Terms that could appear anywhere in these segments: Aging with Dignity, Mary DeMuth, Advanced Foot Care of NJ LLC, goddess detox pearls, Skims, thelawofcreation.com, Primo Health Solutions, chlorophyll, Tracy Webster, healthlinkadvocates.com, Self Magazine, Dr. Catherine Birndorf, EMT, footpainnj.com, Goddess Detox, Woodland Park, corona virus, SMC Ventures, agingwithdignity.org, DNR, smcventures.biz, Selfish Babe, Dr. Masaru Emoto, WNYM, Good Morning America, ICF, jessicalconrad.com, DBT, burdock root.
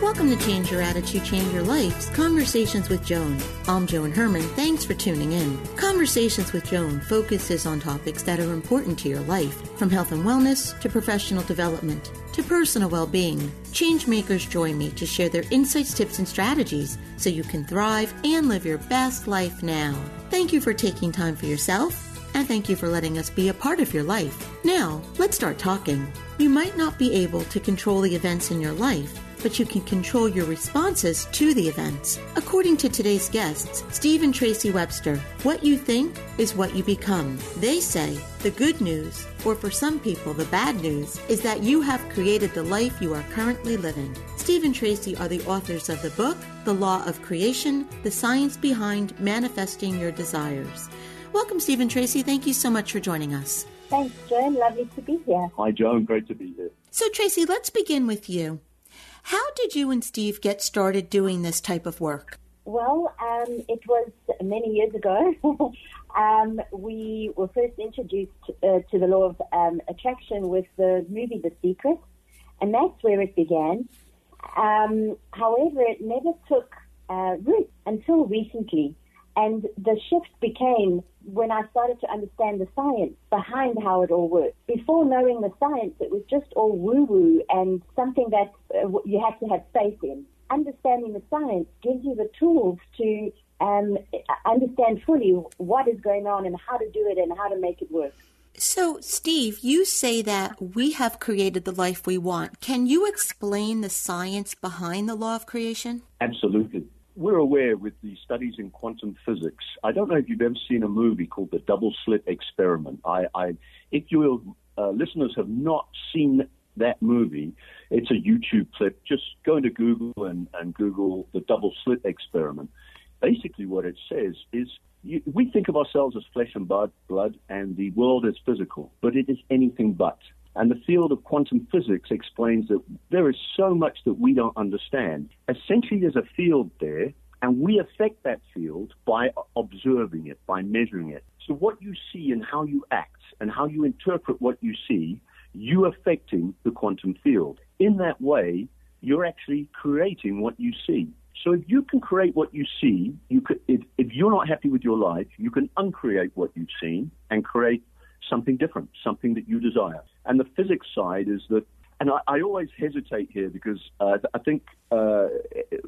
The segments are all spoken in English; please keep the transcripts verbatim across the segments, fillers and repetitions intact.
Welcome to Change Your Attitude, Change Your Life's Conversations with Joan. I'm Joan Herman. Thanks for tuning in. Conversations with Joan focuses on topics that are important to your life, from health and wellness to professional development to personal well-being. Changemakers join me to share their insights, tips, and strategies so you can thrive and live your best life now. Thank you for taking time for yourself, and thank you for letting us be a part of your life. Now, let's start talking. You might not be able to control the events in your life, but you can control your responses to the events. According to today's guests, Steve and Tracy Webster, what you think is what you become. They say the good news, or for some people the bad news, is that you have created the life you are currently living. Steve and Tracy are the authors of the book, The Law of Creation, The Science Behind Manifesting Your Desires. Welcome, Steve and Tracy. Thank you so much for joining us. Thanks, Joan. Lovely to be here. Hi, Joan. Great to be here. So, Tracy, let's begin with you. How did you and Steve get started doing this type of work? Well, um, it was many years ago. um, we were first introduced uh, to the law of um, attraction with the movie The Secret, and that's where it began. Um, however, it never took uh, root until recently, and the shift became when I started to understand the science behind how it all works. Before knowing the science, it was just all woo-woo and something that uh, you have to have faith in. Understanding the science gives you the tools to um, understand fully what is going on and how to do it and how to make it work. So, Steve, you say that we have created the life we want. Can you explain the science behind the law of creation? Absolutely. We're aware with the studies in quantum physics. I don't know if you've ever seen a movie called The Double Slit Experiment. I, I if your uh, listeners have not seen that movie, it's a YouTube clip. Just go into Google and, and Google The Double Slit Experiment. Basically what it says is you, we think of ourselves as flesh and blood and the world as physical, but it is anything but. And the field of quantum physics explains that there is so much that we don't understand. Essentially, there's a field there, and we affect that field by observing it, by measuring it. So what you see and how you act and how you interpret what you see, you affecting the quantum field. In that way, you're actually creating what you see. So if you can create what you see, you could, if, if you're not happy with your life, you can uncreate what you've seen and create something different, something that you desire. And the physics side is that, and I, I always hesitate here because uh, I think uh,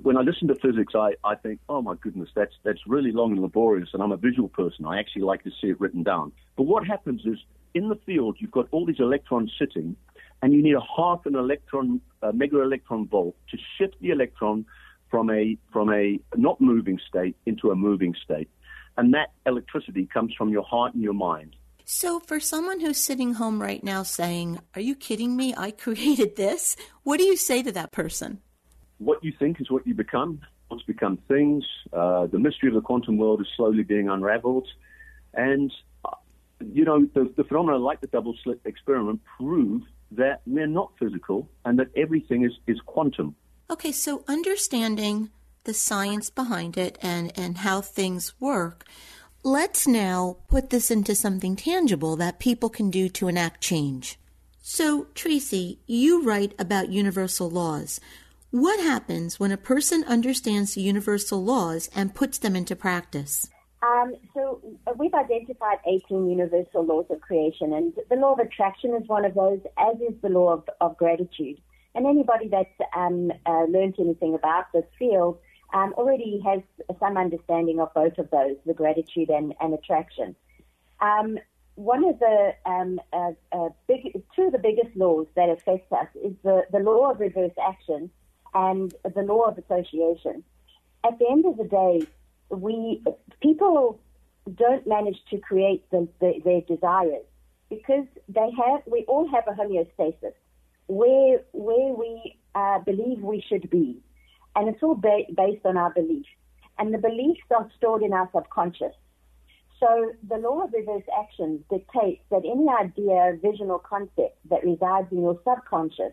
when I listen to physics, I, I think, oh my goodness, that's that's really long and laborious, and I'm a visual person. I actually like to see it written down. But what happens is in the field, you've got all these electrons sitting, and you need a half an electron, a mega electron volt to shift the electron from a from a not moving state into a moving state. And that electricity comes from your heart and your mind. So for someone who's sitting home right now saying, are you kidding me? I created this. What do you say to that person? What you think is what you become. What's become things. Uh, the mystery of the quantum world is slowly being unraveled. And, uh, you know, the, the phenomena like the double slit experiment prove that they're not physical and that everything is, is quantum. Okay, so understanding the science behind it and, and how things work, let's now put this into something tangible that people can do to enact change. So, Tracy, you write about universal laws. What happens when a person understands the universal laws and puts them into practice? Um, so we've identified eighteen universal laws of creation, and the law of attraction is one of those, as is the law of, of gratitude. And anybody that's um, uh, learned anything about this field um, already has some understanding of both of those, the gratitude and, and attraction. Um, one of the um, uh, uh, big, two of the biggest laws that affect us is the, the law of reverse action and the law of association. At the end of the day, we people don't manage to create the, the, their desires because they have. We all have a homeostasis where where we uh, believe we should be, and it's all ba- based on our beliefs. And the beliefs are stored in our subconscious. So the law of reverse action dictates that any idea, vision, or concept that resides in your subconscious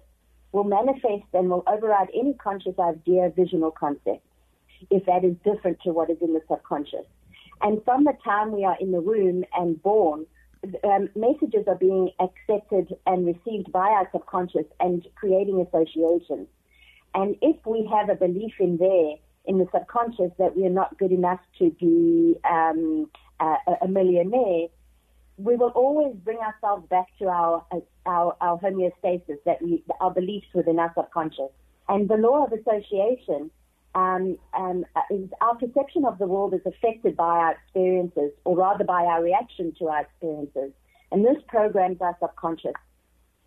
will manifest and will override any conscious idea, vision, or concept, if that is different to what is in the subconscious. And from the time we are in the womb and born, um, messages are being accepted and received by our subconscious and creating associations. And if we have a belief in there, in the subconscious, that we are not good enough to be um, a, a millionaire, we will always bring ourselves back to our, our, our homeostasis, that we, our beliefs within our subconscious. And the law of association Um, um, our perception of the world is affected by our experiences, or rather by our reaction to our experiences. And this programs our subconscious.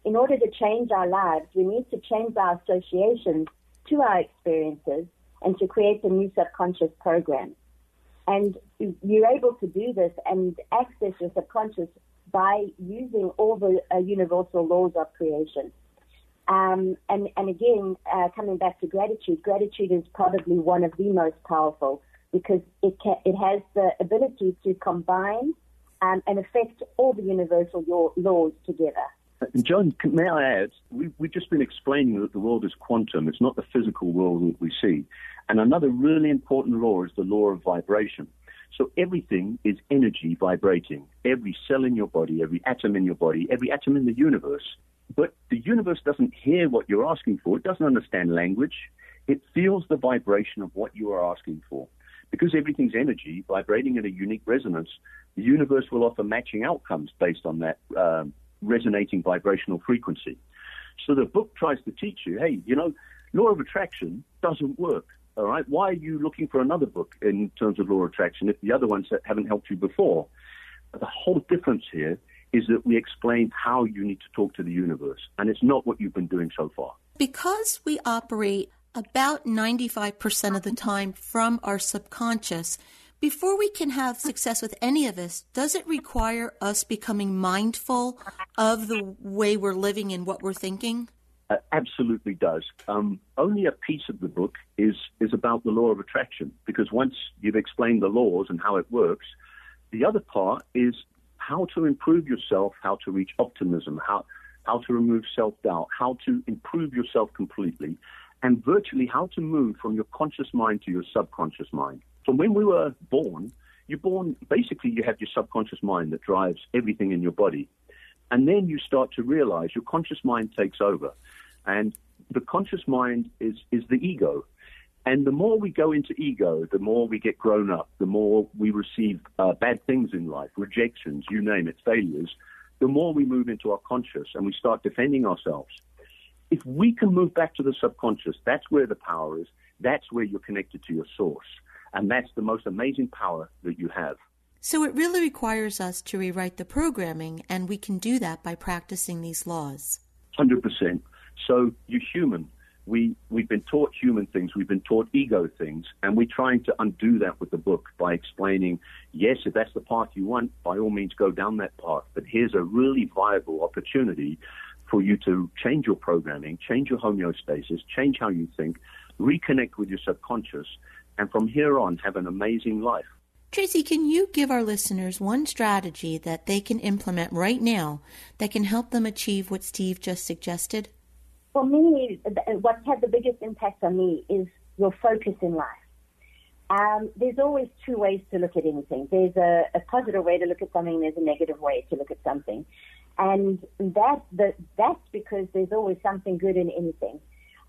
In order to change our lives, we need to change our associations to our experiences and to create a new subconscious program. And you're able to do this and access your subconscious by using all the uh, universal laws of creation. Um, and, and again, uh, coming back to gratitude, gratitude is probably one of the most powerful because it can, it has the ability to combine um, and affect all the universal law, laws together. And Joan, may I add, we, we've just been explaining that the world is quantum. It's not the physical world that we see. And another really important law is the law of vibration. So everything is energy vibrating. Every cell in your body, every atom in your body, every atom in the universe. But the universe doesn't hear what you're asking for. It doesn't understand language. It feels the vibration of what you are asking for. Because everything's energy vibrating at a unique resonance, the universe will offer matching outcomes based on that um, resonating vibrational frequency. So the book tries to teach you, hey, you know, law of attraction doesn't work, all right? Why are you looking for another book in terms of law of attraction if the other ones haven't helped you before? But the whole difference here is that we explain how you need to talk to the universe, and it's not what you've been doing so far. Because we operate about ninety-five percent of the time from our subconscious, before we can have success with any of this, does it require us becoming mindful of the way we're living and what we're thinking? Uh, absolutely does. Um, only a piece of the book is, is about the law of attraction, because once you've explained the laws and how it works, the other part is how to improve yourself, how to reach optimism, how how to remove self-doubt, how to improve yourself completely, and virtually how to move from your conscious mind to your subconscious mind. So when we were born, you're born, basically you have your subconscious mind that drives everything in your body. And then you start to realize your conscious mind takes over. And the conscious mind is is the ego. And the more we go into ego, the more we get grown up, the more we receive uh, bad things in life, rejections, you name it, failures, the more we move into our conscious and we start defending ourselves. If we can move back to the subconscious, that's where the power is. That's where you're connected to your source. And that's the most amazing power that you have. So it really requires us to rewrite the programming, and we can do that by practicing these laws. one hundred percent. So you're human. We, we've been taught human things, we've been taught ego things, and we're trying to undo that with the book by explaining, yes, if that's the path you want, by all means go down that path, but here's a really viable opportunity for you to change your programming, change your homeostasis, change how you think, reconnect with your subconscious, and from here on have an amazing life. Tracy, can you give our listeners one strategy that they can implement right now that can help them achieve what Steve just suggested? For me, what's had the biggest impact on me is your focus in life. Um, there's always two ways to look at anything. There's a, a positive way to look at something. There's a negative way to look at something. And that, the, that's because there's always something good in anything.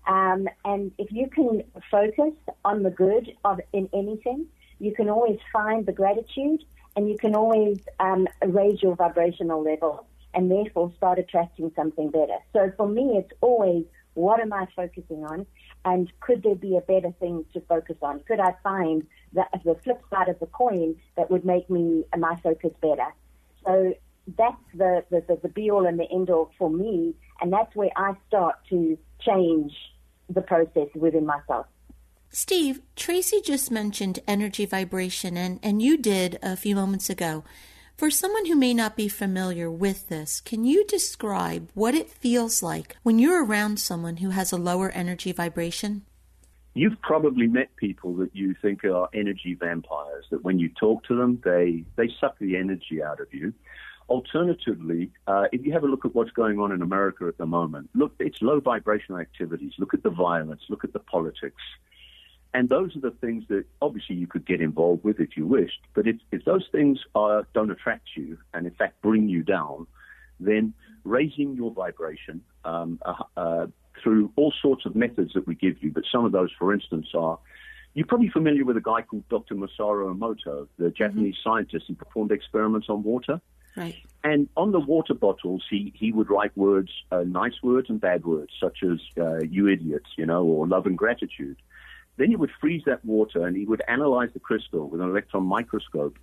Um, and if you can focus on the good of in anything, you can always find the gratitude, and you can always um, raise your vibrational level and therefore start attracting something better. So for me, it's always, what am I focusing on? And could there be a better thing to focus on? Could I find the, the flip side of the coin that would make me my focus better? So that's the, the, the, the be-all and the end-all for me, and that's where I start to change the process within myself. Steve, Tracy just mentioned energy vibration, and, and you did a few moments ago. For someone who may not be familiar with this, can you describe what it feels like when you're around someone who has a lower energy vibration? You've probably met people that you think are energy vampires, that when you talk to them, they, they suck the energy out of you. Alternatively, uh, if you have a look at what's going on in America at the moment, look, it's low vibrational activities. Look at the violence. Look at the politics. And those are the things that obviously you could get involved with if you wished. But if, if those things are, don't attract you and, in fact, bring you down, then raising your vibration um, uh, uh, through all sorts of methods that we give you, but some of those, for instance, are, you're probably familiar with a guy called Doctor Masaru Emoto, the Japanese mm-hmm. scientist who performed experiments on water. Right. And on the water bottles, he, he would write words, uh, nice words and bad words, such as uh, you idiots, you know, or love and gratitude. Then he would freeze that water and he would analyze the crystal with an electron microscope.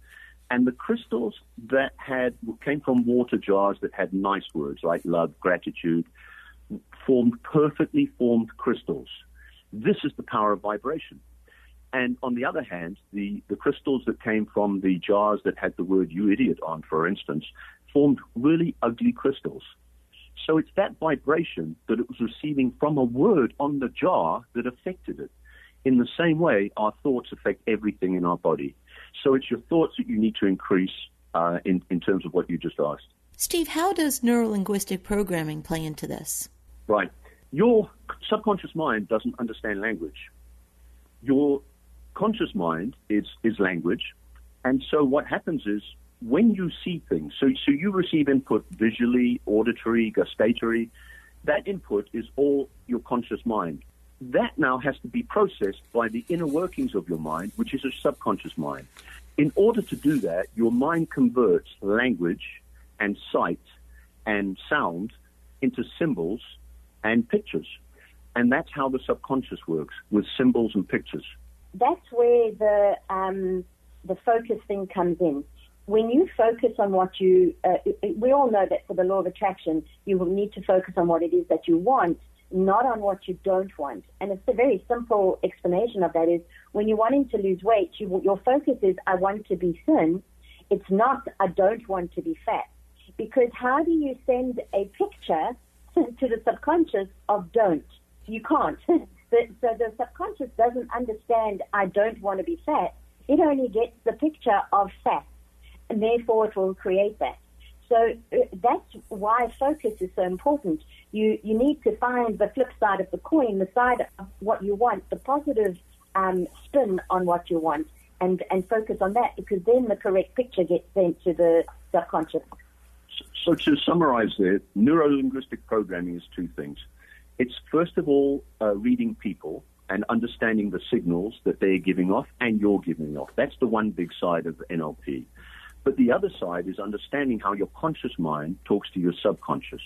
And the crystals that had came from water jars that had nice words like love, gratitude, formed perfectly formed crystals. This is the power of vibration. And on the other hand, the, the crystals that came from the jars that had the word you idiot on, for instance, formed really ugly crystals. So it's that vibration that it was receiving from a word on the jar that affected it. In the same way, our thoughts affect everything in our body. So it's your thoughts that you need to increase uh, in, in terms of what you just asked. Steve, how does neurolinguistic programming play into this? Right. Your subconscious mind doesn't understand language. Your conscious mind is, is language. And so what happens is when you see things, so, so you receive input visually, auditory, gustatory, that input is all your conscious mind. That now has to be processed by the inner workings of your mind, which is a subconscious mind. In order to do that, your mind converts language and sight and sound into symbols and pictures. And that's how the subconscious works, with symbols and pictures. That's where the um, the focus thing comes in. When you focus on what you... Uh, we all know that for the law of attraction, you will need to focus on what it is that you want, not on what you don't want. And it's a very simple explanation of that is when you're wanting to lose weight, you, your focus is, I want to be thin. It's not, I don't want to be fat. Because how do you send a picture to the subconscious of don't? You can't. So the subconscious doesn't understand, I don't want to be fat. It only gets the picture of fat, and therefore it will create that. So that's why focus is so important. You you need to find the flip side of the coin, the side of what you want, the positive um, spin on what you want, and, and focus on that, because then the correct picture gets sent to the subconscious. So, so to summarize there, neuro-linguistic programming is two things. It's, first of all, uh, reading people and understanding the signals that they're giving off and you're giving off. That's the one big side of N L P. But the other side is understanding how your conscious mind talks to your subconscious.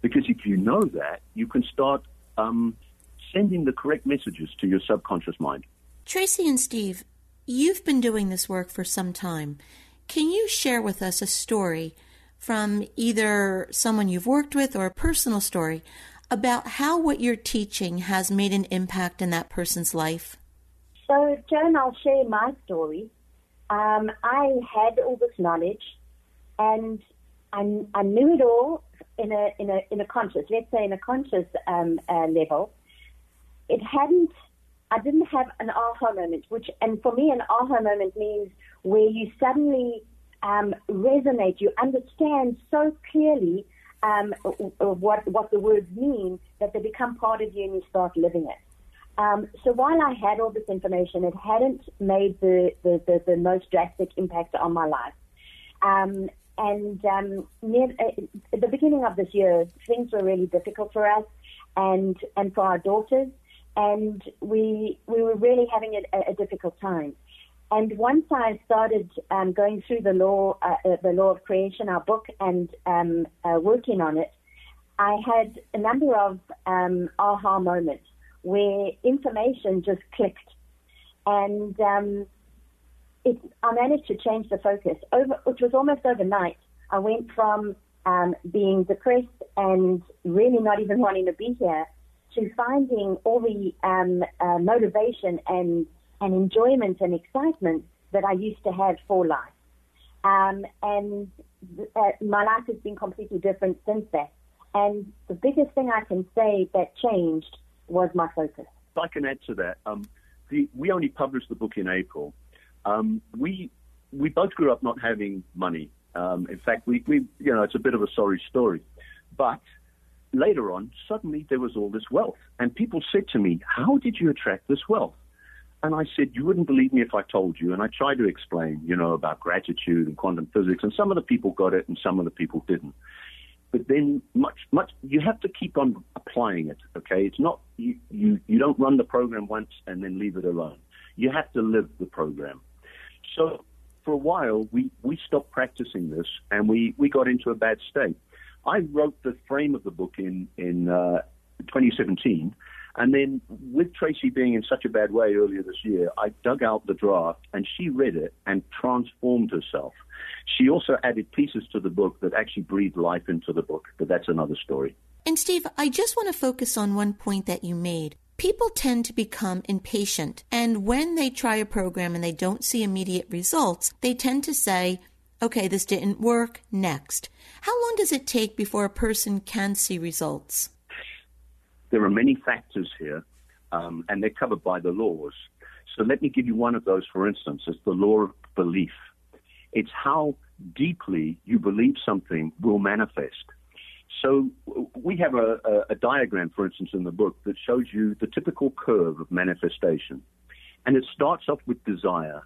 Because if you know that, you can start um, sending the correct messages to your subconscious mind. Tracy and Steve, you've been doing this work for some time. Can you share with us a story from either someone you've worked with or a personal story about how what you're teaching has made an impact in that person's life? So, Joan, I'll share my story. Um, I had all this knowledge, and I, I knew it all in a in a in a conscious, let's say in a conscious um, uh, level. It hadn't. I didn't have an aha moment, which, and for me, an aha moment means where you suddenly um, resonate. You understand so clearly um, what what the words mean that they become part of you, and you start living it. Um, so while I had all this information, it hadn't made the, the, the, the most drastic impact on my life. Um, and um, near, at the beginning of this year, things were really difficult for us and and for our daughters, and we we were really having a, a difficult time. And once I started um, going through the law, uh, the Law of Creation, our book, and um, uh, working on it, I had a number of um, aha moments where information just clicked, and um, it, I managed to change the focus. Over, which was almost overnight. I went from um, being depressed and really not even wanting to be here to finding all the um, uh, motivation and and enjoyment and excitement that I used to have for life. Um, and th- uh, my life has been completely different since that. And the biggest thing I can say that changed was my focus. If I can add to that, um, the, we only published the book in April. Um, we we both grew up not having money. Um, in fact, we, we you know, it's a bit of a sorry story. But later on, suddenly there was all this wealth. And people said to me, how did you attract this wealth? And I said, you wouldn't believe me if I told you. And I tried to explain, you know, about gratitude and quantum physics. And some of the people got it and some of the people didn't. But then much, much, you have to keep on applying it, okay? It's not, you, you, you don't run the program once and then leave it alone. You have to live the program. So for a while, we, we stopped practicing this and we, we got into a bad state. I wrote the frame of the book in, in uh, twenty seventeen. And then with Tracy being in such a bad way earlier this year, I dug out the draft and she read it and transformed herself. She also added pieces to the book that actually breathed life into the book, but that's another story. And Steve, I just want to focus on one point that you made. People tend to become impatient, and when they try a program and they don't see immediate results, they tend to say, okay, this didn't work, next. How long does it take before a person can see results? There are many factors here, um, and they're covered by the laws. So let me give you one of those, for instance. It's the law of belief. It's how deeply you believe something will manifest. So we have a, a, a diagram, for instance, in the book that shows you the typical curve of manifestation. And it starts off with desire,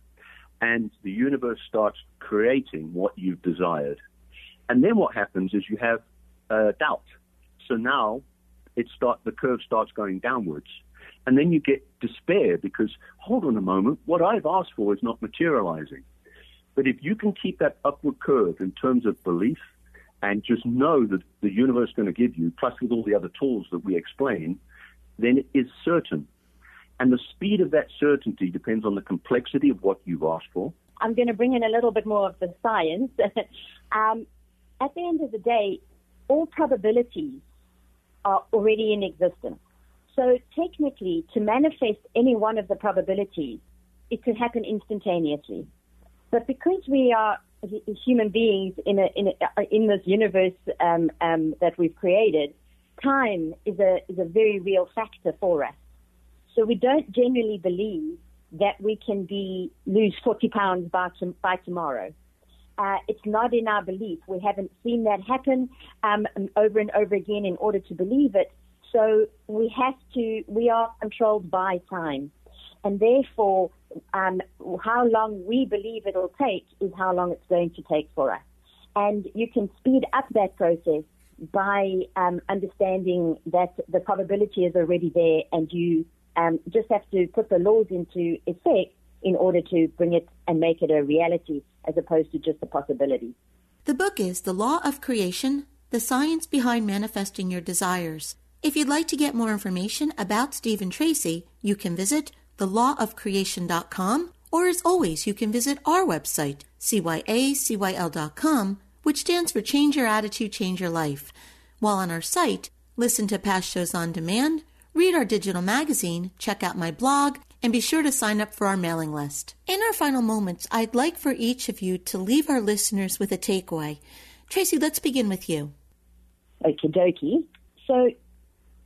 and the universe starts creating what you've desired. And then what happens is you have uh, doubt. So now It start, the curve starts going downwards. And then you get despair because, hold on a moment, what I've asked for is not materializing. But if you can keep that upward curve in terms of belief and just know that the universe is going to give you, plus with all the other tools that we explain, then it is certain. And the speed of that certainty depends on the complexity of what you've asked for. I'm going to bring in a little bit more of the science. um, at the end of the day, all probabilities are already in existence. So technically, to manifest any one of the probabilities, it could happen instantaneously. But because we are human beings in a, in, a, in this universe um, um, that we've created, time is a is a very real factor for us. So we don't generally believe that we can be lose forty pounds by to, by tomorrow. Uh, it's not in our belief. We haven't seen that happen um, over and over again in order to believe it. So we have to, we are controlled by time. And therefore, um, how long we believe it will take is how long it's going to take for us. And you can speed up that process by um, understanding that the probability is already there and you um, just have to put the laws into effect in order to bring it and make it a reality as opposed to just a possibility. The book is The Law of Creation, The Science Behind Manifesting Your Desires. If you'd like to get more information about Steve and Tracy, you can visit the law of creation dot com, or as always, you can visit our website, C Y A C Y L dot com, which stands for Change Your Attitude, Change Your Life. While on our site, listen to past shows on demand, read our digital magazine, check out my blog, and be sure to sign up for our mailing list. In our final moments, I'd like for each of you to leave our listeners with a takeaway. Tracy, let's begin with you. Okie dokie. So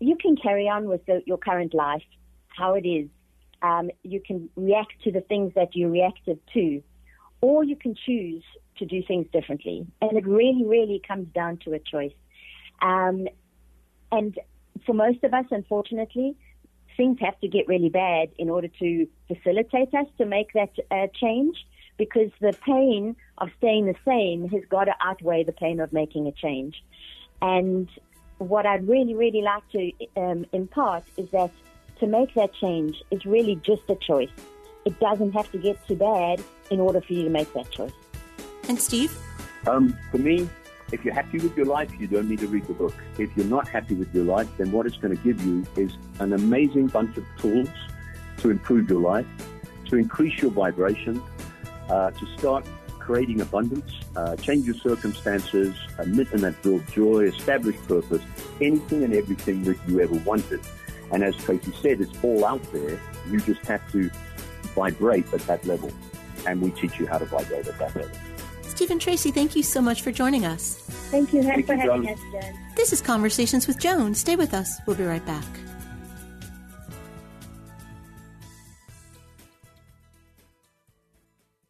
you can carry on with the, your current life, how it is. Um, you can react to the things that you reacted to, or you can choose to do things differently. And it really, really comes down to a choice. Um, and for most of us, unfortunately, things have to get really bad in order to facilitate us to make that uh, change, because the pain of staying the same has got to outweigh the pain of making a change. And what I'd really, really like to um, impart is that to make that change is really just a choice. It doesn't have to get too bad in order for you to make that choice. And Steve? Um, for me, if you're happy with your life, you don't need to read the book. If you're not happy with your life, then what it's going to give you is an amazing bunch of tools to improve your life, to increase your vibration, uh, to start creating abundance, uh, change your circumstances, admit and absorb joy, establish purpose, anything and everything that you ever wanted. And as Tracy said, it's all out there. You just have to vibrate at that level. And we teach you how to vibrate at that level. Steve and Tracy, thank you so much for joining us. Thank you. Thanks for having us, Jen. This is Conversations with Joan. Stay with us. We'll be right back.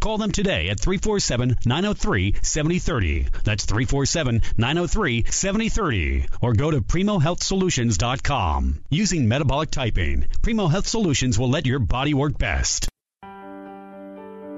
Call them today at three four seven, nine oh three, seven oh three oh. That's three four seven, nine oh three, seven oh three oh. Or go to Primo Health Solutions dot com. Using metabolic typing, Primo Health Solutions will let your body work best.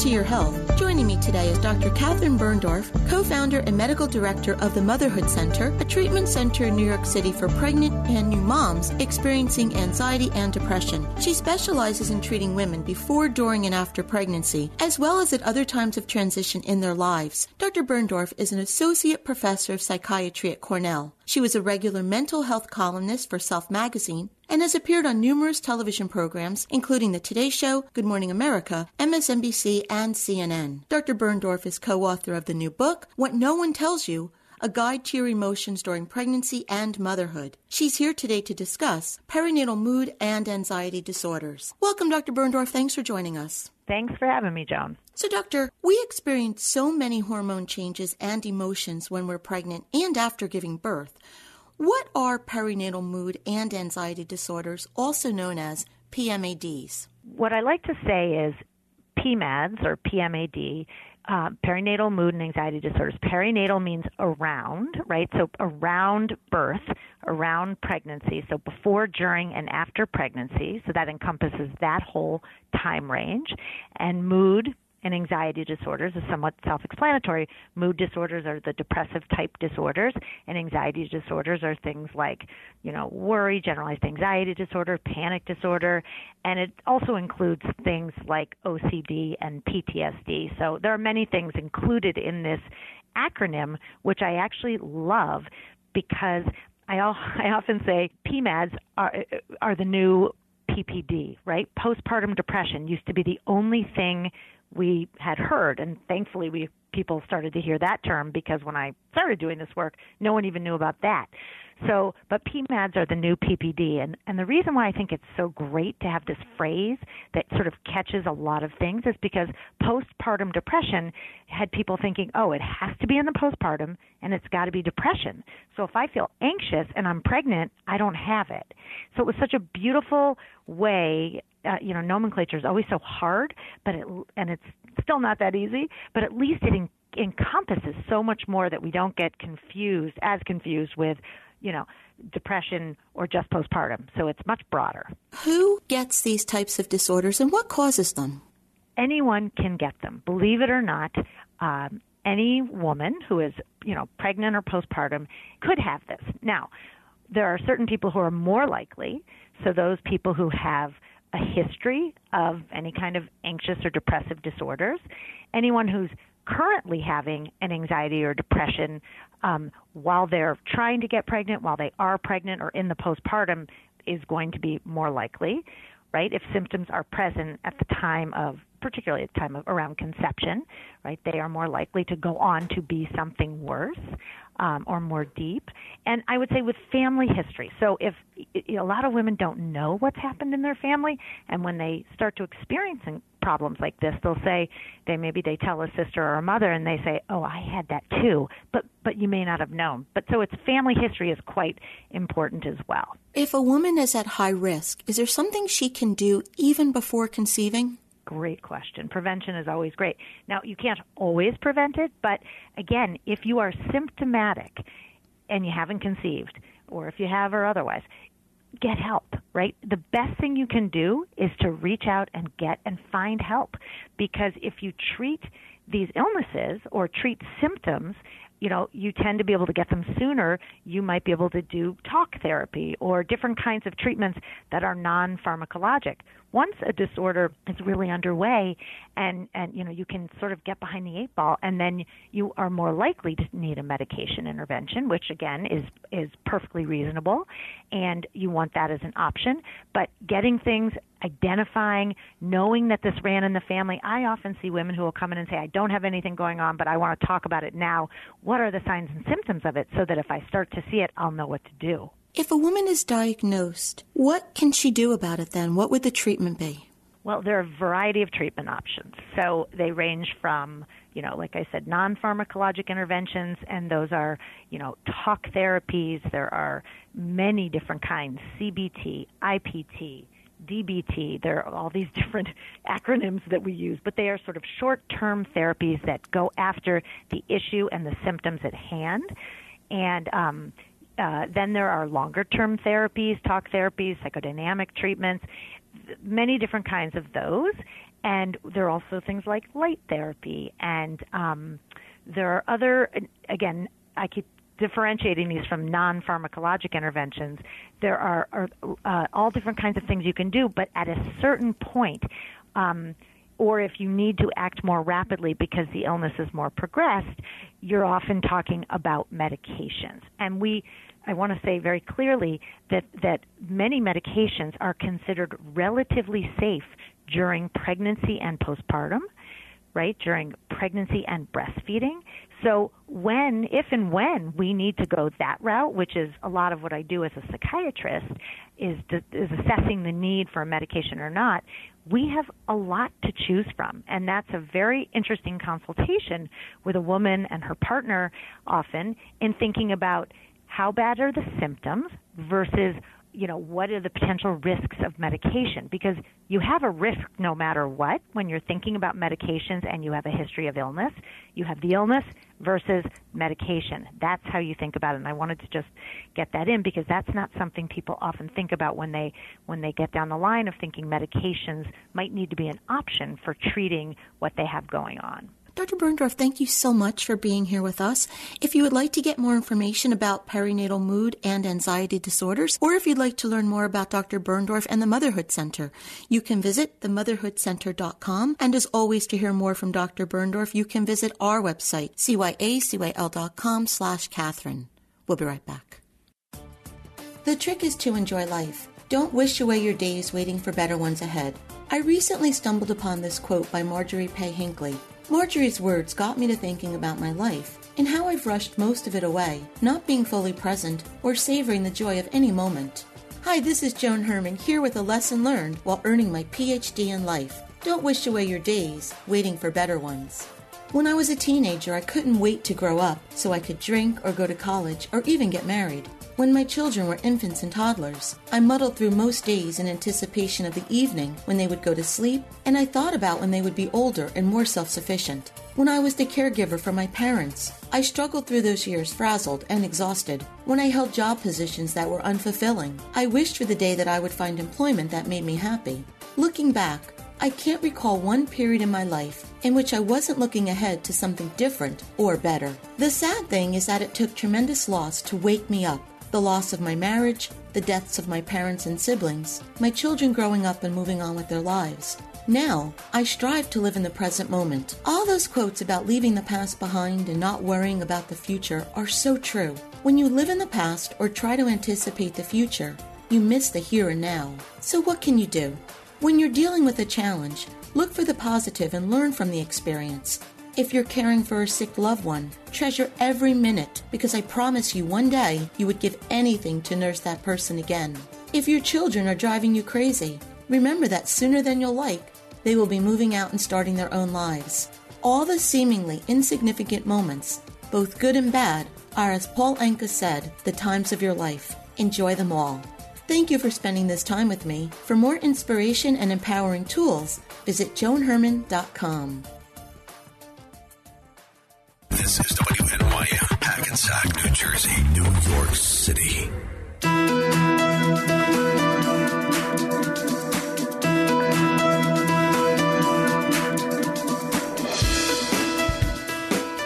To your health. Joining me today is Doctor Catherine Birndorf, co-founder and medical director of the Motherhood Center, a treatment center in New York City for pregnant and new moms experiencing anxiety and depression. She specializes in treating women before, during, and after pregnancy, as well as at other times of transition in their lives. Doctor Birndorf is an associate professor of psychiatry at Cornell. She was a regular mental health columnist for Self Magazine and has appeared on numerous television programs, including the Today Show, Good Morning America, M S N B C, and C N N. Doctor Birndorf is co-author of the new book, What No One Tells You, A Guide to Your Emotions During Pregnancy and Motherhood. She's here today to discuss perinatal mood and anxiety disorders. Welcome, Doctor Birndorf. Thanks for joining us. Thanks for having me, Joan. So, Doctor, we experience so many hormone changes and emotions when we're pregnant and after giving birth. What are perinatal mood and anxiety disorders, also known as P M A Ds? What I like to say is P M A Ds or P M A D, uh, perinatal mood and anxiety disorders. Perinatal means around, right? So around birth, around pregnancy, so before, during, and after pregnancy. So that encompasses that whole time range. And mood and anxiety disorders is somewhat self-explanatory. Mood disorders are the depressive type disorders, and anxiety disorders are things like, you know, worry, generalized anxiety disorder, panic disorder, and it also includes things like O C D and P T S D. So there are many things included in this acronym, which I actually love because I, I often say P M A Ds are, are the new P P D, right? Postpartum depression used to be the only thing we had heard, and thankfully we people started to hear that term because when I started doing this work, no one even knew about that. So, but P M A Ds are the new P P D, and, and the reason why I think it's so great to have this phrase that sort of catches a lot of things is because postpartum depression had people thinking, oh, it has to be in the postpartum, and it's got to be depression. So if I feel anxious and I'm pregnant, I don't have it. So it was such a beautiful way. Uh, you know, nomenclature is always so hard, but it, and it's still not that easy, but at least it en- encompasses so much more that we don't get confused, as confused with, you know, depression or just postpartum. So it's much broader. Who gets these types of disorders and what causes them? Anyone can get them, believe it or not. Um, any woman who is, you know, pregnant or postpartum could have this. Now, there are certain people who are more likely. So those people who have a history of any kind of anxious or depressive disorders, anyone who's currently having an anxiety or depression um, while they're trying to get pregnant, while they are pregnant or in the postpartum is going to be more likely, right, if symptoms are present at the time of, particularly at the time of around conception, right, they are more likely to go on to be something worse um, or more deep. And I would say with family history. So if you know, a lot of women don't know what's happened in their family, and when they start to experience problems like this, they'll say, they maybe they tell a sister or a mother, and they say, oh, I had that too, but but you may not have known. But so it's family history is quite important as well. If a woman is at high risk, is there something she can do even before conceiving? Great question. Prevention is always great. Now, you can't always prevent it, but again, if you are symptomatic and you haven't conceived, or if you have or otherwise, get help, right? The best thing you can do is to reach out and get and find help, because if you treat these illnesses or treat symptoms, you know, you tend to be able to get them sooner. You might be able to do talk therapy or different kinds of treatments that are non-pharmacologic. Once a disorder is really underway and, and, you know, you can sort of get behind the eight ball, and then you are more likely to need a medication intervention, which, again, is is perfectly reasonable, and you want that as an option. But getting things, identifying, knowing that this ran in the family. I often see women who will come in and say, I don't have anything going on, but I want to talk about it now. What are the signs and symptoms of it, so that if I start to see it, I'll know what to do? If a woman is diagnosed, what can she do about it then? What would the treatment be? Well, there are a variety of treatment options. So they range from, you know, like I said, non-pharmacologic interventions, and those are, you know, talk therapies. There are many different kinds, C B T, I P T, D B T. There are all these different acronyms that we use, but they are sort of short-term therapies that go after the issue and the symptoms at hand. And um, uh, then there are longer-term therapies, talk therapies, psychodynamic treatments, many different kinds of those. And there are also things like light therapy. And um, there are other, again, I keep differentiating these from non-pharmacologic interventions. There are, are uh, all different kinds of things you can do, but at a certain point, um, or if you need to act more rapidly because the illness is more progressed, you're often talking about medications. And we, I want to say very clearly that, that many medications are considered relatively safe during pregnancy and postpartum, right, during pregnancy and breastfeeding. So when, if and when we need to go that route, which is a lot of what I do as a psychiatrist, is, is assessing the need for a medication or not, we have a lot to choose from. And that's a very interesting consultation with a woman and her partner often in thinking about how bad are the symptoms versus, you know, what are the potential risks of medication? Because you have a risk no matter what when you're thinking about medications and you have a history of illness. You have the illness versus medication. That's how you think about it. And I wanted to just get that in because that's not something people often think about when they when they get down the line of thinking medications might need to be an option for treating what they have going on. Doctor Birndorf, thank you so much for being here with us. If you would like to get more information about perinatal mood and anxiety disorders, or if you'd like to learn more about Doctor Birndorf and the Motherhood Center, you can visit the motherhood center dot com. And as always, to hear more from Doctor Birndorf, you can visit our website, C Y A C Y L dot com slash Catherine. We'll be right back. The trick is to enjoy life. Don't wish away your days waiting for better ones ahead. I recently stumbled upon this quote by Marjorie Pay Hinckley. Marjorie's words got me to thinking about my life and how I've rushed most of it away, not being fully present or savoring the joy of any moment. Hi, this is Joan Herman here with a lesson learned while earning my P H D in life. Don't wish away your days waiting for better ones. When I was a teenager, I couldn't wait to grow up so I could drink or go to college or even get married. When my children were infants and toddlers, I muddled through most days in anticipation of the evening when they would go to sleep, and I thought about when they would be older and more self-sufficient. When I was the caregiver for my parents, I struggled through those years frazzled and exhausted. When I held job positions that were unfulfilling, I wished for the day that I would find employment that made me happy. Looking back, I can't recall one period in my life in which I wasn't looking ahead to something different or better. The sad thing is that it took tremendous loss to wake me up. The loss of my marriage, the deaths of my parents and siblings, my children growing up and moving on with their lives. Now, I strive to live in the present moment. All those quotes about leaving the past behind and not worrying about the future are so true. When you live in the past or try to anticipate the future, you miss the here and now. So what can you do? When you're dealing with a challenge, look for the positive and learn from the experience. If you're caring for a sick loved one, treasure every minute, because I promise you one day you would give anything to nurse that person again. If your children are driving you crazy, remember that sooner than you'll like, they will be moving out and starting their own lives. All the seemingly insignificant moments, both good and bad, are, as Paul Anka said, the times of your life. Enjoy them all. Thank you for spending this time with me. For more inspiration and empowering tools, visit joan herman dot com. This is W N Y M, Hackensack, New Jersey, New York City.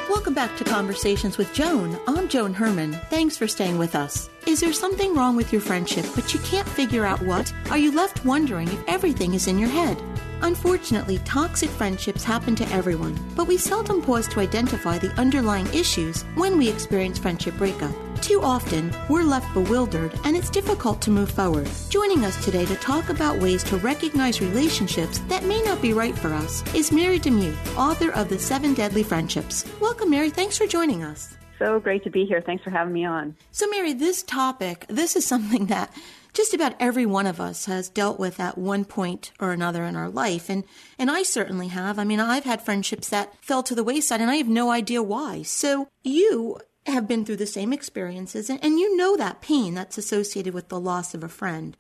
Welcome back to Conversations with Joan. I'm Joan Herman. Thanks for staying with us. Is there something wrong with your friendship, but you can't figure out what? Are you left wondering if everything is in your head? Unfortunately, toxic friendships happen to everyone, but we seldom pause to identify the underlying issues when we experience friendship breakup. Too often, we're left bewildered and it's difficult to move forward. Joining us today to talk about ways to recognize relationships that may not be right for us is Mary DeMuth, author of The Seven Deadly Friendships. Welcome, Mary. Thanks for joining us. So great to be here. Thanks for having me on. So, Mary, this topic, this is something that just about every one of us has dealt with at one point or another in our life. And and I certainly have. I mean, I've had friendships that fell to the wayside and I have no idea why. So you have been through the same experiences and, and you know that pain that's associated with the loss of a friend.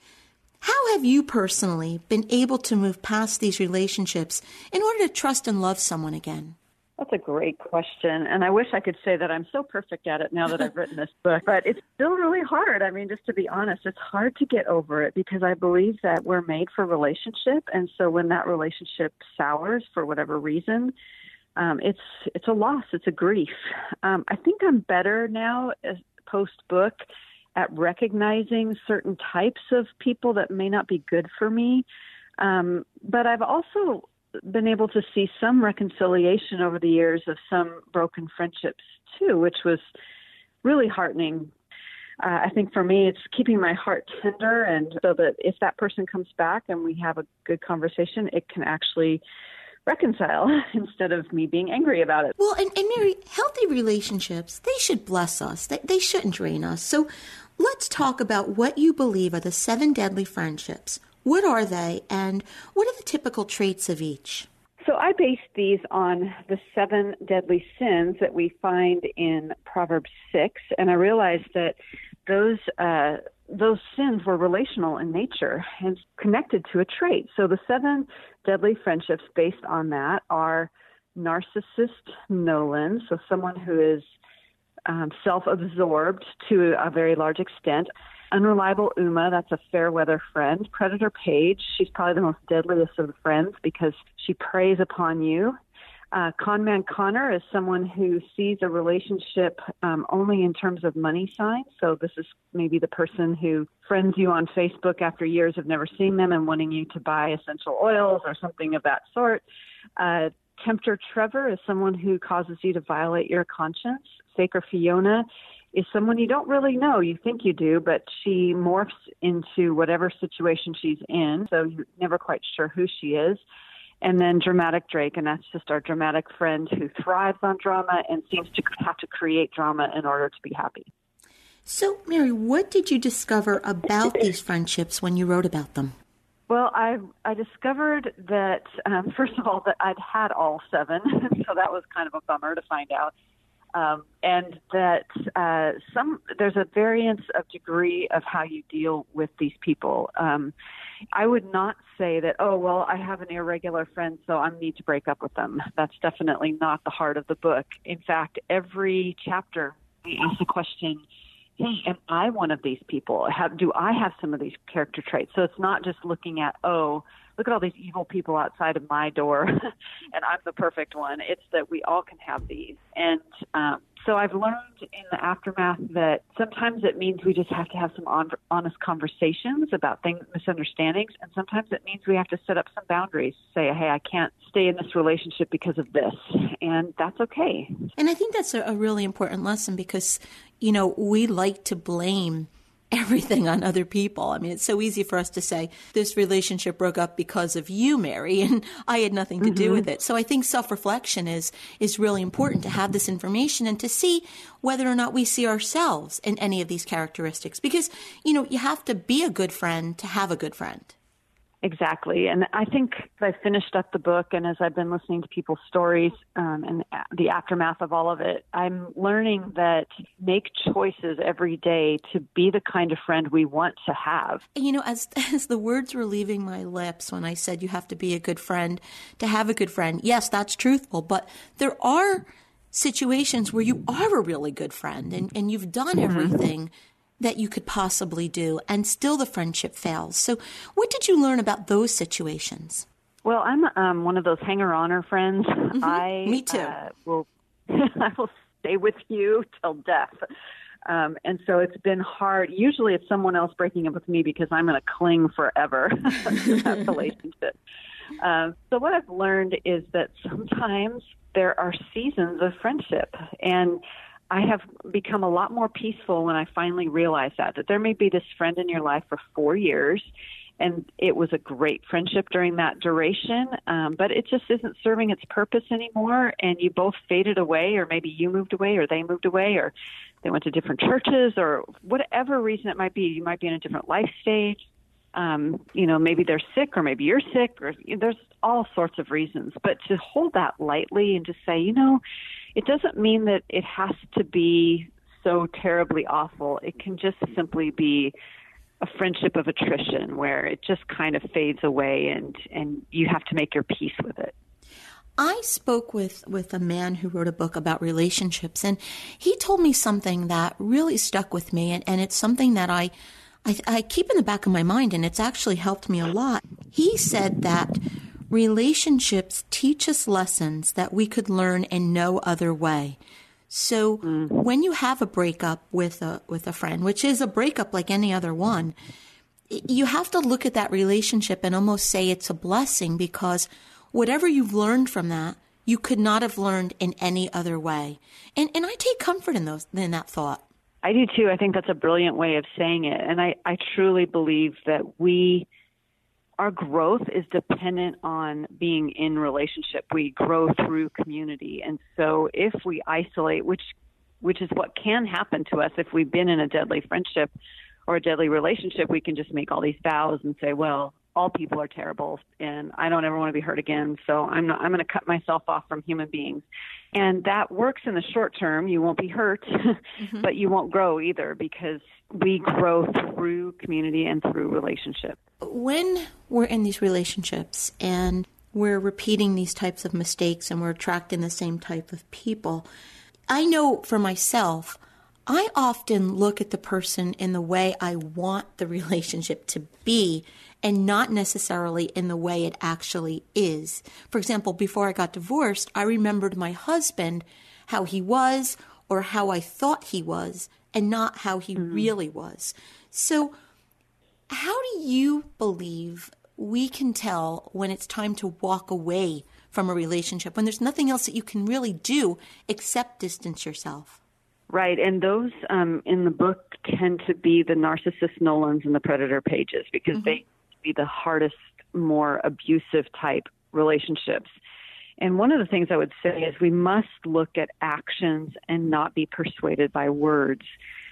How have you personally been able to move past these relationships in order to trust and love someone again? That's a great question. And I wish I could say that I'm so perfect at it now that I've written this book, but it's still really hard. I mean, just to be honest, it's hard to get over it because I believe that we're made for relationship. And so when that relationship sours for whatever reason, um, it's it's a loss. It's a grief. Um, I think I'm better now post-book at recognizing certain types of people that may not be good for me. Um, but I've also been able to see some reconciliation over the years of some broken friendships too, which was really heartening. Uh, I think for me, it's keeping my heart tender, and so that if that person comes back and we have a good conversation, it can actually reconcile instead of me being angry about it. Well, and, and Mary, healthy relationships, they should bless us. They, they shouldn't drain us. So let's talk about what you believe are the seven deadly friendships. What are they, and what are the typical traits of each? So I based these on the seven deadly sins that we find in Proverbs six, and I realized that those uh, those sins were relational in nature and connected to a trait. So the seven deadly friendships based on that are narcissist Nolan, so someone who is um, self-absorbed to a very large extent. Unreliable Uma, that's a fair weather friend. Predator Paige, she's probably the most deadliest of the friends because she preys upon you. Uh, Conman Connor is someone who sees a relationship um, only in terms of money signs. So this is maybe the person who friends you on Facebook after years of never seeing them and wanting you to buy essential oils or something of that sort. Uh, Tempter Trevor is someone who causes you to violate your conscience. Faker Fiona is someone you don't really know. You think you do, but she morphs into whatever situation she's in, so you're never quite sure who she is. And then Dramatic Drake, and that's just our dramatic friend who thrives on drama and seems to have to create drama in order to be happy. So, Mary, what did you discover about these friendships when you wrote about them? Well, I I discovered that, um, first of all, that I'd had all seven, so that was kind of a bummer to find out. Um, and that uh, some there's a variance of degree of how you deal with these people. Um, I would not say that, oh, well, I have an irregular friend, so I need to break up with them. That's definitely not the heart of the book. In fact, every chapter we ask the question, hey, am I one of these people? How, do I have some of these character traits? So it's not just looking at, oh, look at all these evil people outside of my door, and I'm the perfect one. It's that we all can have these. And um, so I've learned in the aftermath that sometimes it means we just have to have some on- honest conversations about things, misunderstandings, and sometimes it means we have to set up some boundaries, say, hey, I can't stay in this relationship because of this, and that's okay. And I think that's a, a really important lesson because, you know, we like to blame everything on other people. I mean, it's so easy for us to say, this relationship broke up because of you, Mary, and I had nothing to mm-hmm. do with it. So I think self-reflection is is really important, to have this information and to see whether or not we see ourselves in any of these characteristics. Because, you know, you have to be a good friend to have a good friend. Exactly. And I think I finished up the book, and as I've been listening to people's stories um, and the aftermath of all of it, I'm learning that make choices every day to be the kind of friend we want to have. You know, as, as the words were leaving my lips when I said you have to be a good friend to have a good friend, yes, that's truthful, but there are situations where you are a really good friend and, and you've done everything that you could possibly do, and still the friendship fails. So what did you learn about those situations? Well, I'm um, one of those hanger-oner friends. Mm-hmm. I, Me too. Uh, will, I will stay with you till death. Um, and so it's been hard. Usually it's someone else breaking up with me because I'm going to cling forever to that relationship. Um, so what I've learned is that sometimes there are seasons of friendship, and I have become a lot more peaceful when I finally realized that, that there may be this friend in your life for four years, and it was a great friendship during that duration, um, but it just isn't serving its purpose anymore, and you both faded away, or maybe you moved away, or they moved away, or they went to different churches, or whatever reason it might be. You might be in a different life stage. Um, you know, maybe they're sick, or maybe you're sick, or you know, there's all sorts of reasons. But to hold that lightly and just say, you know, it doesn't mean that it has to be so terribly awful. It can just simply be a friendship of attrition where it just kind of fades away, and, and you have to make your peace with it. I spoke with, with a man who wrote a book about relationships, and he told me something that really stuck with me, and, and it's something that I I, I keep in the back of my mind, and it's actually helped me a lot. He said that relationships teach us lessons that we could learn in no other way. So mm-hmm. when you have a breakup with a with a friend, which is a breakup like any other one, you have to look at that relationship and almost say it's a blessing, because whatever you've learned from that, you could not have learned in any other way. And and I take comfort in those in that thought. I do, too. I think that's a brilliant way of saying it. And I, I truly believe that we, our growth is dependent on being in relationship. We grow through community. And so if we isolate, which which is what can happen to us if we've been in a deadly friendship or a deadly relationship, we can just make all these vows and say, well, all people are terrible, and I don't ever want to be hurt again, so I'm not, I'm going to cut myself off from human beings. And that works in the short term. You won't be hurt, mm-hmm. but you won't grow either, because we grow through community and through relationship. When we're in these relationships and we're repeating these types of mistakes and we're attracting the same type of people, I know for myself, I often look at the person in the way I want the relationship to be, and not necessarily in the way it actually is. For example, before I got divorced, I remembered my husband, how he was or how I thought he was, and not how he mm-hmm. really was. So how do you believe we can tell when it's time to walk away from a relationship, when there's nothing else that you can really do except distance yourself? Right. And those um, in the book tend to be the narcissist Nolans and the predator pages, because mm-hmm. they be the hardest, more abusive type relationships. And one of the things I would say is we must look at actions and not be persuaded by words,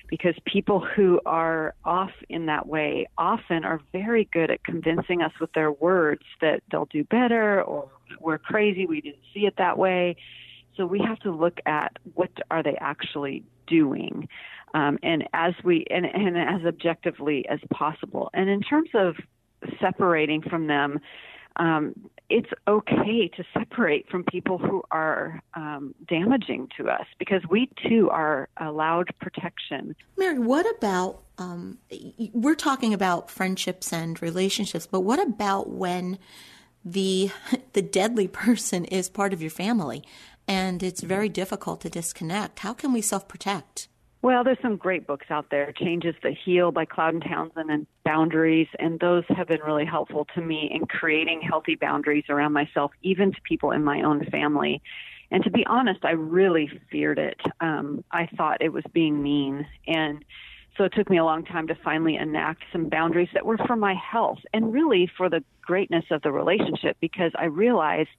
because people who are off in that way often are very good at convincing us with their words that they'll do better, or we're crazy, we didn't see it that way. So we have to look at what are they actually doing, um, and as we and, and as objectively as possible. And in terms of separating from them, um, it's okay to separate from people who are um, damaging to us, because we too are allowed protection. Mary, what about, um, we're talking about friendships and relationships, but what about when the the deadly person is part of your family and it's very difficult to disconnect? How can we self-protect? Well, there's some great books out there, Changes That Heal by Cloud and Townsend and Boundaries, and those have been really helpful to me in creating healthy boundaries around myself, even to people in my own family. And to be honest, I really feared it. Um, I thought it was being mean. And So it took me a long time to finally enact some boundaries that were for my health and really for the greatness of the relationship, because I realized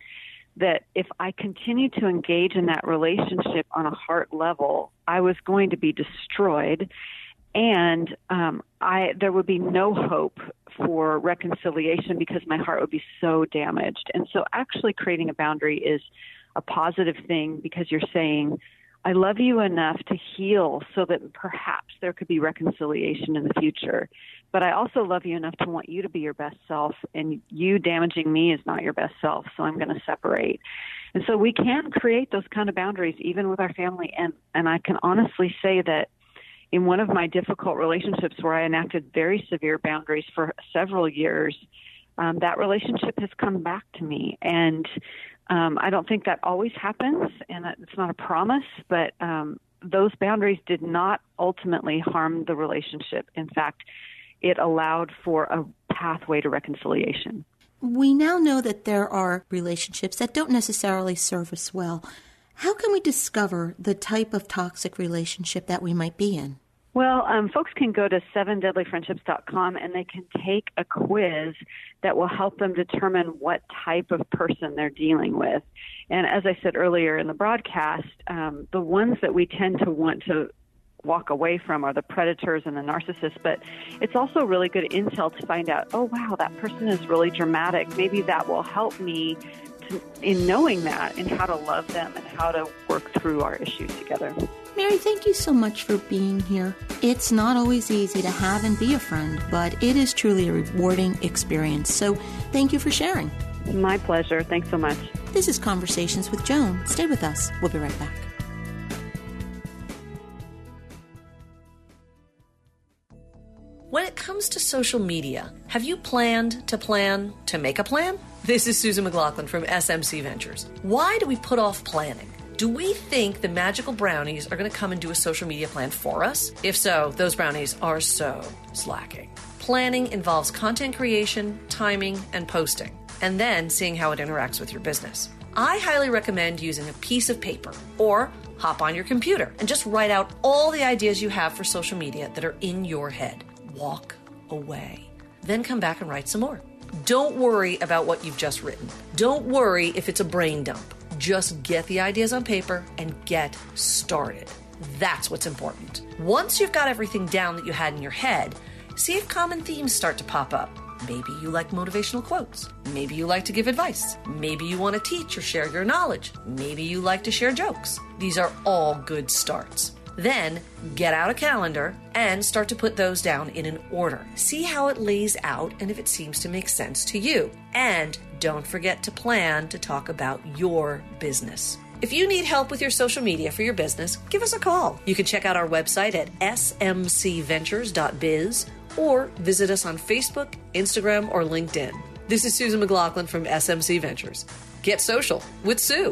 that if I continued to engage in that relationship on a heart level, I was going to be destroyed, and um, I there would be no hope for reconciliation because my heart would be so damaged. And so actually creating a boundary is a positive thing, because you're saying, I love you enough to heal so that perhaps there could be reconciliation in the future. But I also love you enough to want you to be your best self, and you damaging me is not your best self, so I'm going to separate. And so we can create those kind of boundaries even with our family. And, and I can honestly say that in one of my difficult relationships where I enacted very severe boundaries for several years, um, that relationship has come back to me. And Um, I don't think that always happens, and it's not a promise, but um, those boundaries did not ultimately harm the relationship. In fact, it allowed for a pathway to reconciliation. We now know that there are relationships that don't necessarily serve us well. How can we discover the type of toxic relationship that we might be in? Well, um, folks can go to seven deadly friendships dot com and they can take a quiz that will help them determine what type of person they're dealing with. And as I said earlier in the broadcast, um, the ones that we tend to want to walk away from are the predators and the narcissists, but it's also really good intel to find out, oh, wow, that person is really dramatic. Maybe that will help me to, in knowing that and how to love them and how to work through our issues together. Mary, thank you so much for being here. It's not always easy to have and be a friend, but it is truly a rewarding experience. So thank you for sharing. My pleasure. Thanks so much. This is Conversations with Joan. Stay with us. We'll be right back. When it comes to social media, have you planned to plan to make a plan? This is Susan McLaughlin from S M C Ventures. Why do we put off planning? Do we think the magical brownies are going to come and do a social media plan for us? If so, those brownies are so slacking. Planning involves content creation, timing, and posting, and then seeing how it interacts with your business. I highly recommend using a piece of paper or hop on your computer and just write out all the ideas you have for social media that are in your head. Walk away. Then come back and write some more. Don't worry about what you've just written. Don't worry if it's a brain dump. Just get the ideas on paper and get started. That's what's important. Once you've got everything down that you had in your head, see if common themes start to pop up. Maybe you like motivational quotes. Maybe you like to give advice. Maybe you want to teach or share your knowledge. Maybe you like to share jokes. These are all good starts. Then get out a calendar and start to put those down in an order. See how it lays out and if it seems to make sense to you. And don't forget to plan to talk about your business. If you need help with your social media for your business, give us a call. You can check out our website at s m c ventures dot biz or visit us on Facebook, Instagram, or LinkedIn. This is Susan McLaughlin from S M C Ventures. Get social with Sue.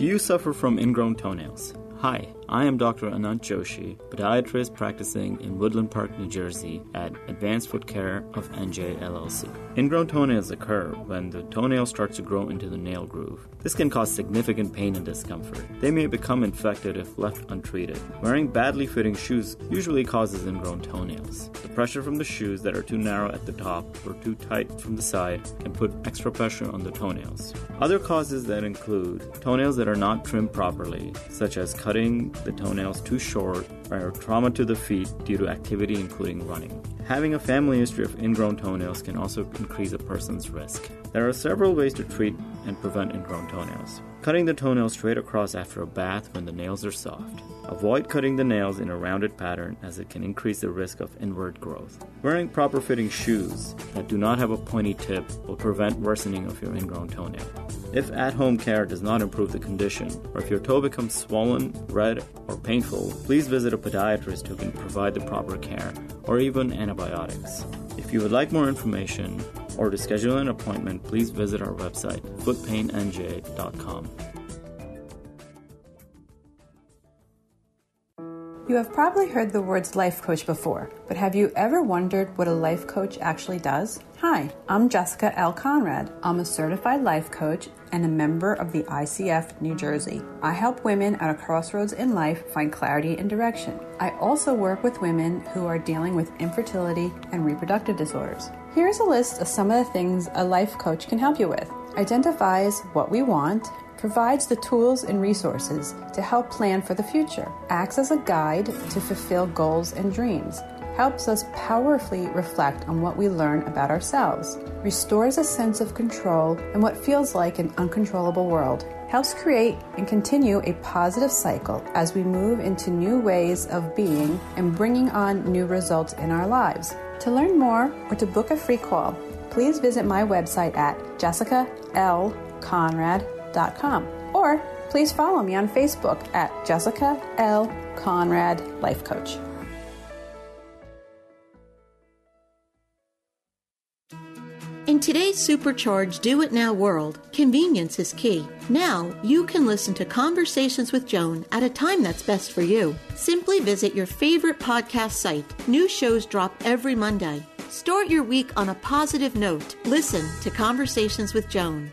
Do you suffer from ingrown toenails? Hi, I am Doctor Anant Joshi, podiatrist practicing in Woodland Park, New Jersey at Advanced Foot Care of N J L L C. Ingrown toenails occur when the toenail starts to grow into the nail groove. This can cause significant pain and discomfort. They may become infected if left untreated. Wearing badly fitting shoes usually causes ingrown toenails. The pressure from the shoes that are too narrow at the top or too tight from the side can put extra pressure on the toenails. Other causes that include toenails that are not trimmed properly, such as cutting the toenails too short, or trauma to the feet due to activity including running. Having a family history of ingrown toenails can also increase a person's risk. There are several ways to treat and prevent ingrown toenails. Cutting the toenails straight across after a bath when the nails are soft. Avoid cutting the nails in a rounded pattern as it can increase the risk of inward growth. Wearing proper fitting shoes that do not have a pointy tip will prevent worsening of your ingrown toenail. If at-home care does not improve the condition, or if your toe becomes swollen, red, or painful, please visit a podiatrist who can provide the proper care or even antibiotics. If you would like more information or to schedule an appointment, please visit our website, foot pain n j dot com. You have probably heard the words life coach before, but have you ever wondered what a life coach actually does? Hi, I'm Jessica L. Conrad. I'm a certified life coach and a member of the I C F New Jersey. I help women at a crossroads in life find clarity and direction. I also work with women who are dealing with infertility and reproductive disorders. Here's a list of some of the things a life coach can help you with. Identifies what we want, provides the tools and resources to help plan for the future, acts as a guide to fulfill goals and dreams, helps us powerfully reflect on what we learn about ourselves, restores a sense of control in what feels like an uncontrollable world, helps create and continue a positive cycle as we move into new ways of being and bringing on new results in our lives. To learn more or to book a free call, please visit my website at jessica l conrad dot com or please follow me on Facebook at Jessica L. Conrad Life Coach. In today's supercharged do-it-now world, convenience is key. Now, you can listen to Conversations with Joan at a time that's best for you. Simply visit your favorite podcast site. New shows drop every Monday. Start your week on a positive note. Listen to Conversations with Joan.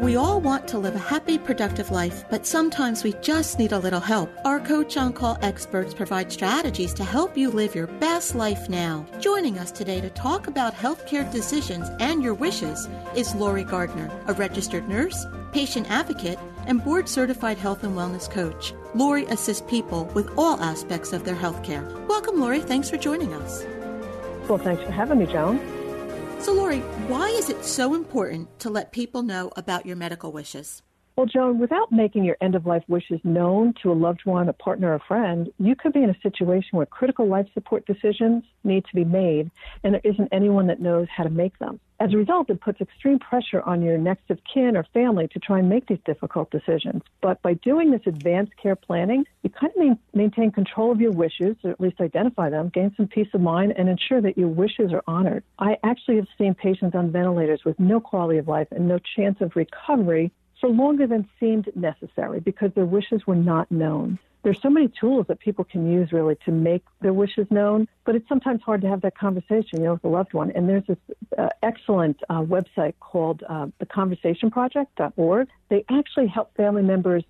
We all want to live a happy, productive life, but sometimes we just need a little help. Our Coach on Call experts provide strategies to help you live your best life now. Joining us today to talk about healthcare decisions and your wishes is Lori Gardner, a registered nurse, patient advocate, and board-certified health and wellness coach. Lori assists people with all aspects of their healthcare. Welcome, Lori. Thanks for joining us. Well, thanks for having me, Joan. So, Lori, why is it so important to let people know about your medical wishes? Well, Joan, without making your end-of-life wishes known to a loved one, a partner, a friend, you could be in a situation where critical life support decisions need to be made, and there isn't anyone that knows how to make them. As a result, it puts extreme pressure on your next of kin or family to try and make these difficult decisions. But by doing this advanced care planning, you kind of ma- maintain control of your wishes, or at least identify them, gain some peace of mind, and ensure that your wishes are honored. I actually have seen patients on ventilators with no quality of life and no chance of recovery for longer than seemed necessary because their wishes were not known. There's so many tools that people can use really to make their wishes known, but it's sometimes hard to have that conversation, you know, with a loved one. And there's this uh, excellent uh, website called uh, the conversation project dot org. They actually help family members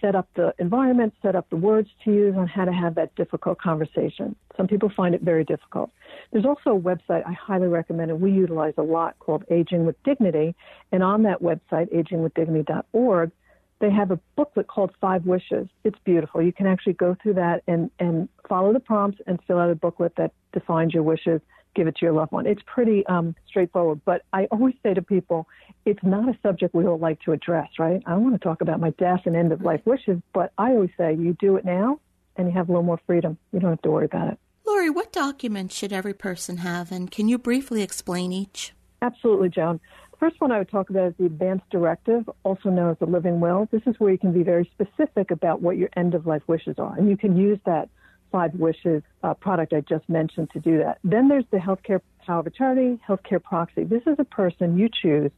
set up the environment, set up the words to use on how to have that difficult conversation. Some people find it very difficult. There's also a website I highly recommend and we utilize a lot called Aging with Dignity. And on that website, aging with dignity dot org, they have a booklet called Five Wishes. It's beautiful. You can actually go through that and, and follow the prompts and fill out a booklet that defines your wishes. Give it to your loved one. It's pretty um, straightforward, but I always say to people, it's not a subject we all like to address, right? I don't want to talk about my death and end-of-life wishes, but I always say you do it now and you have a little more freedom. You don't have to worry about it. Lori, what documents should every person have, and can you briefly explain each? Absolutely, Joan. The first one I would talk about is the Advance Directive, also known as the Living Will. This is where you can be very specific about what your end-of-life wishes are, and you can use that Five Wishes uh, product I just mentioned to do that. Then there's the Healthcare Power of Attorney, Healthcare Proxy. This is a person you choose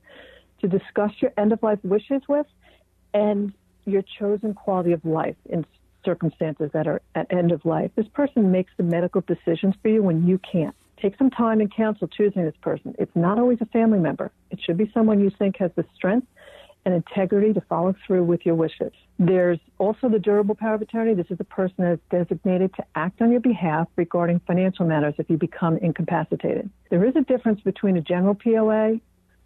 to discuss your end-of-life wishes with and your chosen quality of life in circumstances that are at end of life. This person makes the medical decisions for you when you can't. Take some time and counsel choosing this person. It's not always a family member. It should be someone you think has the strength and integrity to follow through with your wishes. There's also the durable power of attorney. This is a person that is designated to act on your behalf regarding financial matters if you become incapacitated. There is a difference between a general P O A,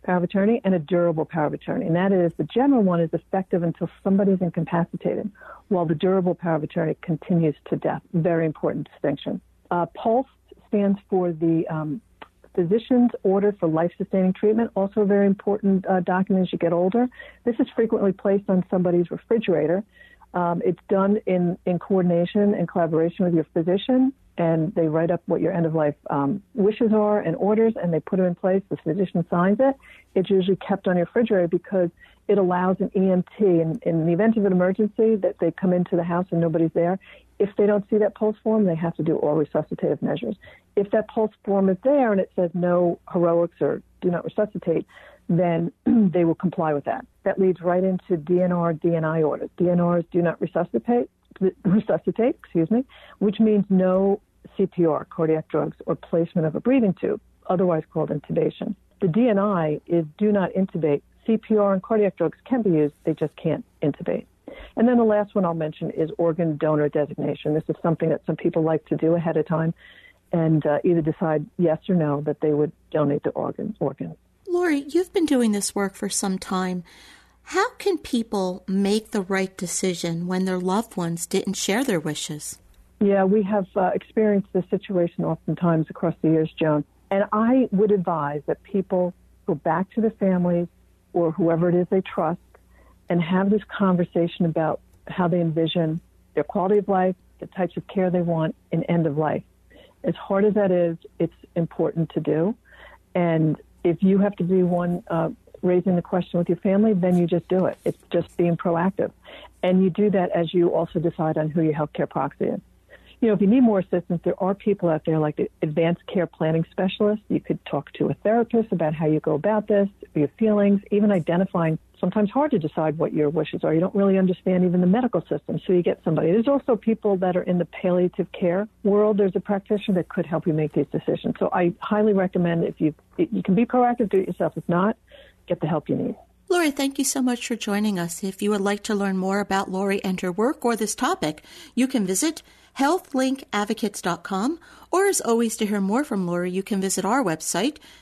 power of attorney, and a durable power of attorney, and that is the general one is effective until somebody is incapacitated, while the durable power of attorney continues to death. Very important distinction. Uh, PULSE stands for the um, Physician's Order for Life-Sustaining Treatment, also a very important uh, document as you get older. This is frequently placed on somebody's refrigerator. Um, it's done in, in coordination and collaboration with your physician, and they write up what your end-of-life um, wishes are and orders, and they put it in place. The physician signs it. It's usually kept on your refrigerator because it allows an E M T, in, in the event of an emergency, that they come into the house and nobody's there. If they don't see that pulse form, they have to do all resuscitative measures. If that pulse form is there and it says no heroics or do not resuscitate, then they will comply with that. That leads right into D N R, D N I orders. D N Rs do not resuscitate, resuscitate, excuse me, which means no C P R, cardiac drugs, or placement of a breathing tube, otherwise called intubation. The D N I is do not intubate. C P R and cardiac drugs can be used, they just can't intubate. And then the last one I'll mention is organ donor designation. This is something that some people like to do ahead of time and uh, either decide yes or no that they would donate the organ. organ. Lori, you've been doing this work for some time. How can people make the right decision when their loved ones didn't share their wishes? Yeah, we have uh, experienced this situation oftentimes across the years, Joan. And I would advise that people go back to the families or whoever it is they trust and have this conversation about how they envision their quality of life, the types of care they want, and end of life. As hard as that is, it's important to do. And if you have to be one uh, raising the question with your family, then you just do it. It's just being proactive. And you do that as you also decide on who your healthcare proxy is. You know, if you need more assistance, there are people out there like the advanced care planning specialist. You could talk to a therapist about how you go about this, your feelings, even identifying. Sometimes hard to decide what your wishes are. You don't really understand even the medical system, so you get somebody. There's also people that are in the palliative care world. There's a practitioner that could help you make these decisions. So I highly recommend if you you can be proactive, do it yourself. If not, get the help you need. Lori, thank you so much for joining us. If you would like to learn more about Lori and her work or this topic, you can visit health link advocates dot com, or as always, to hear more from Lori, you can visit our website,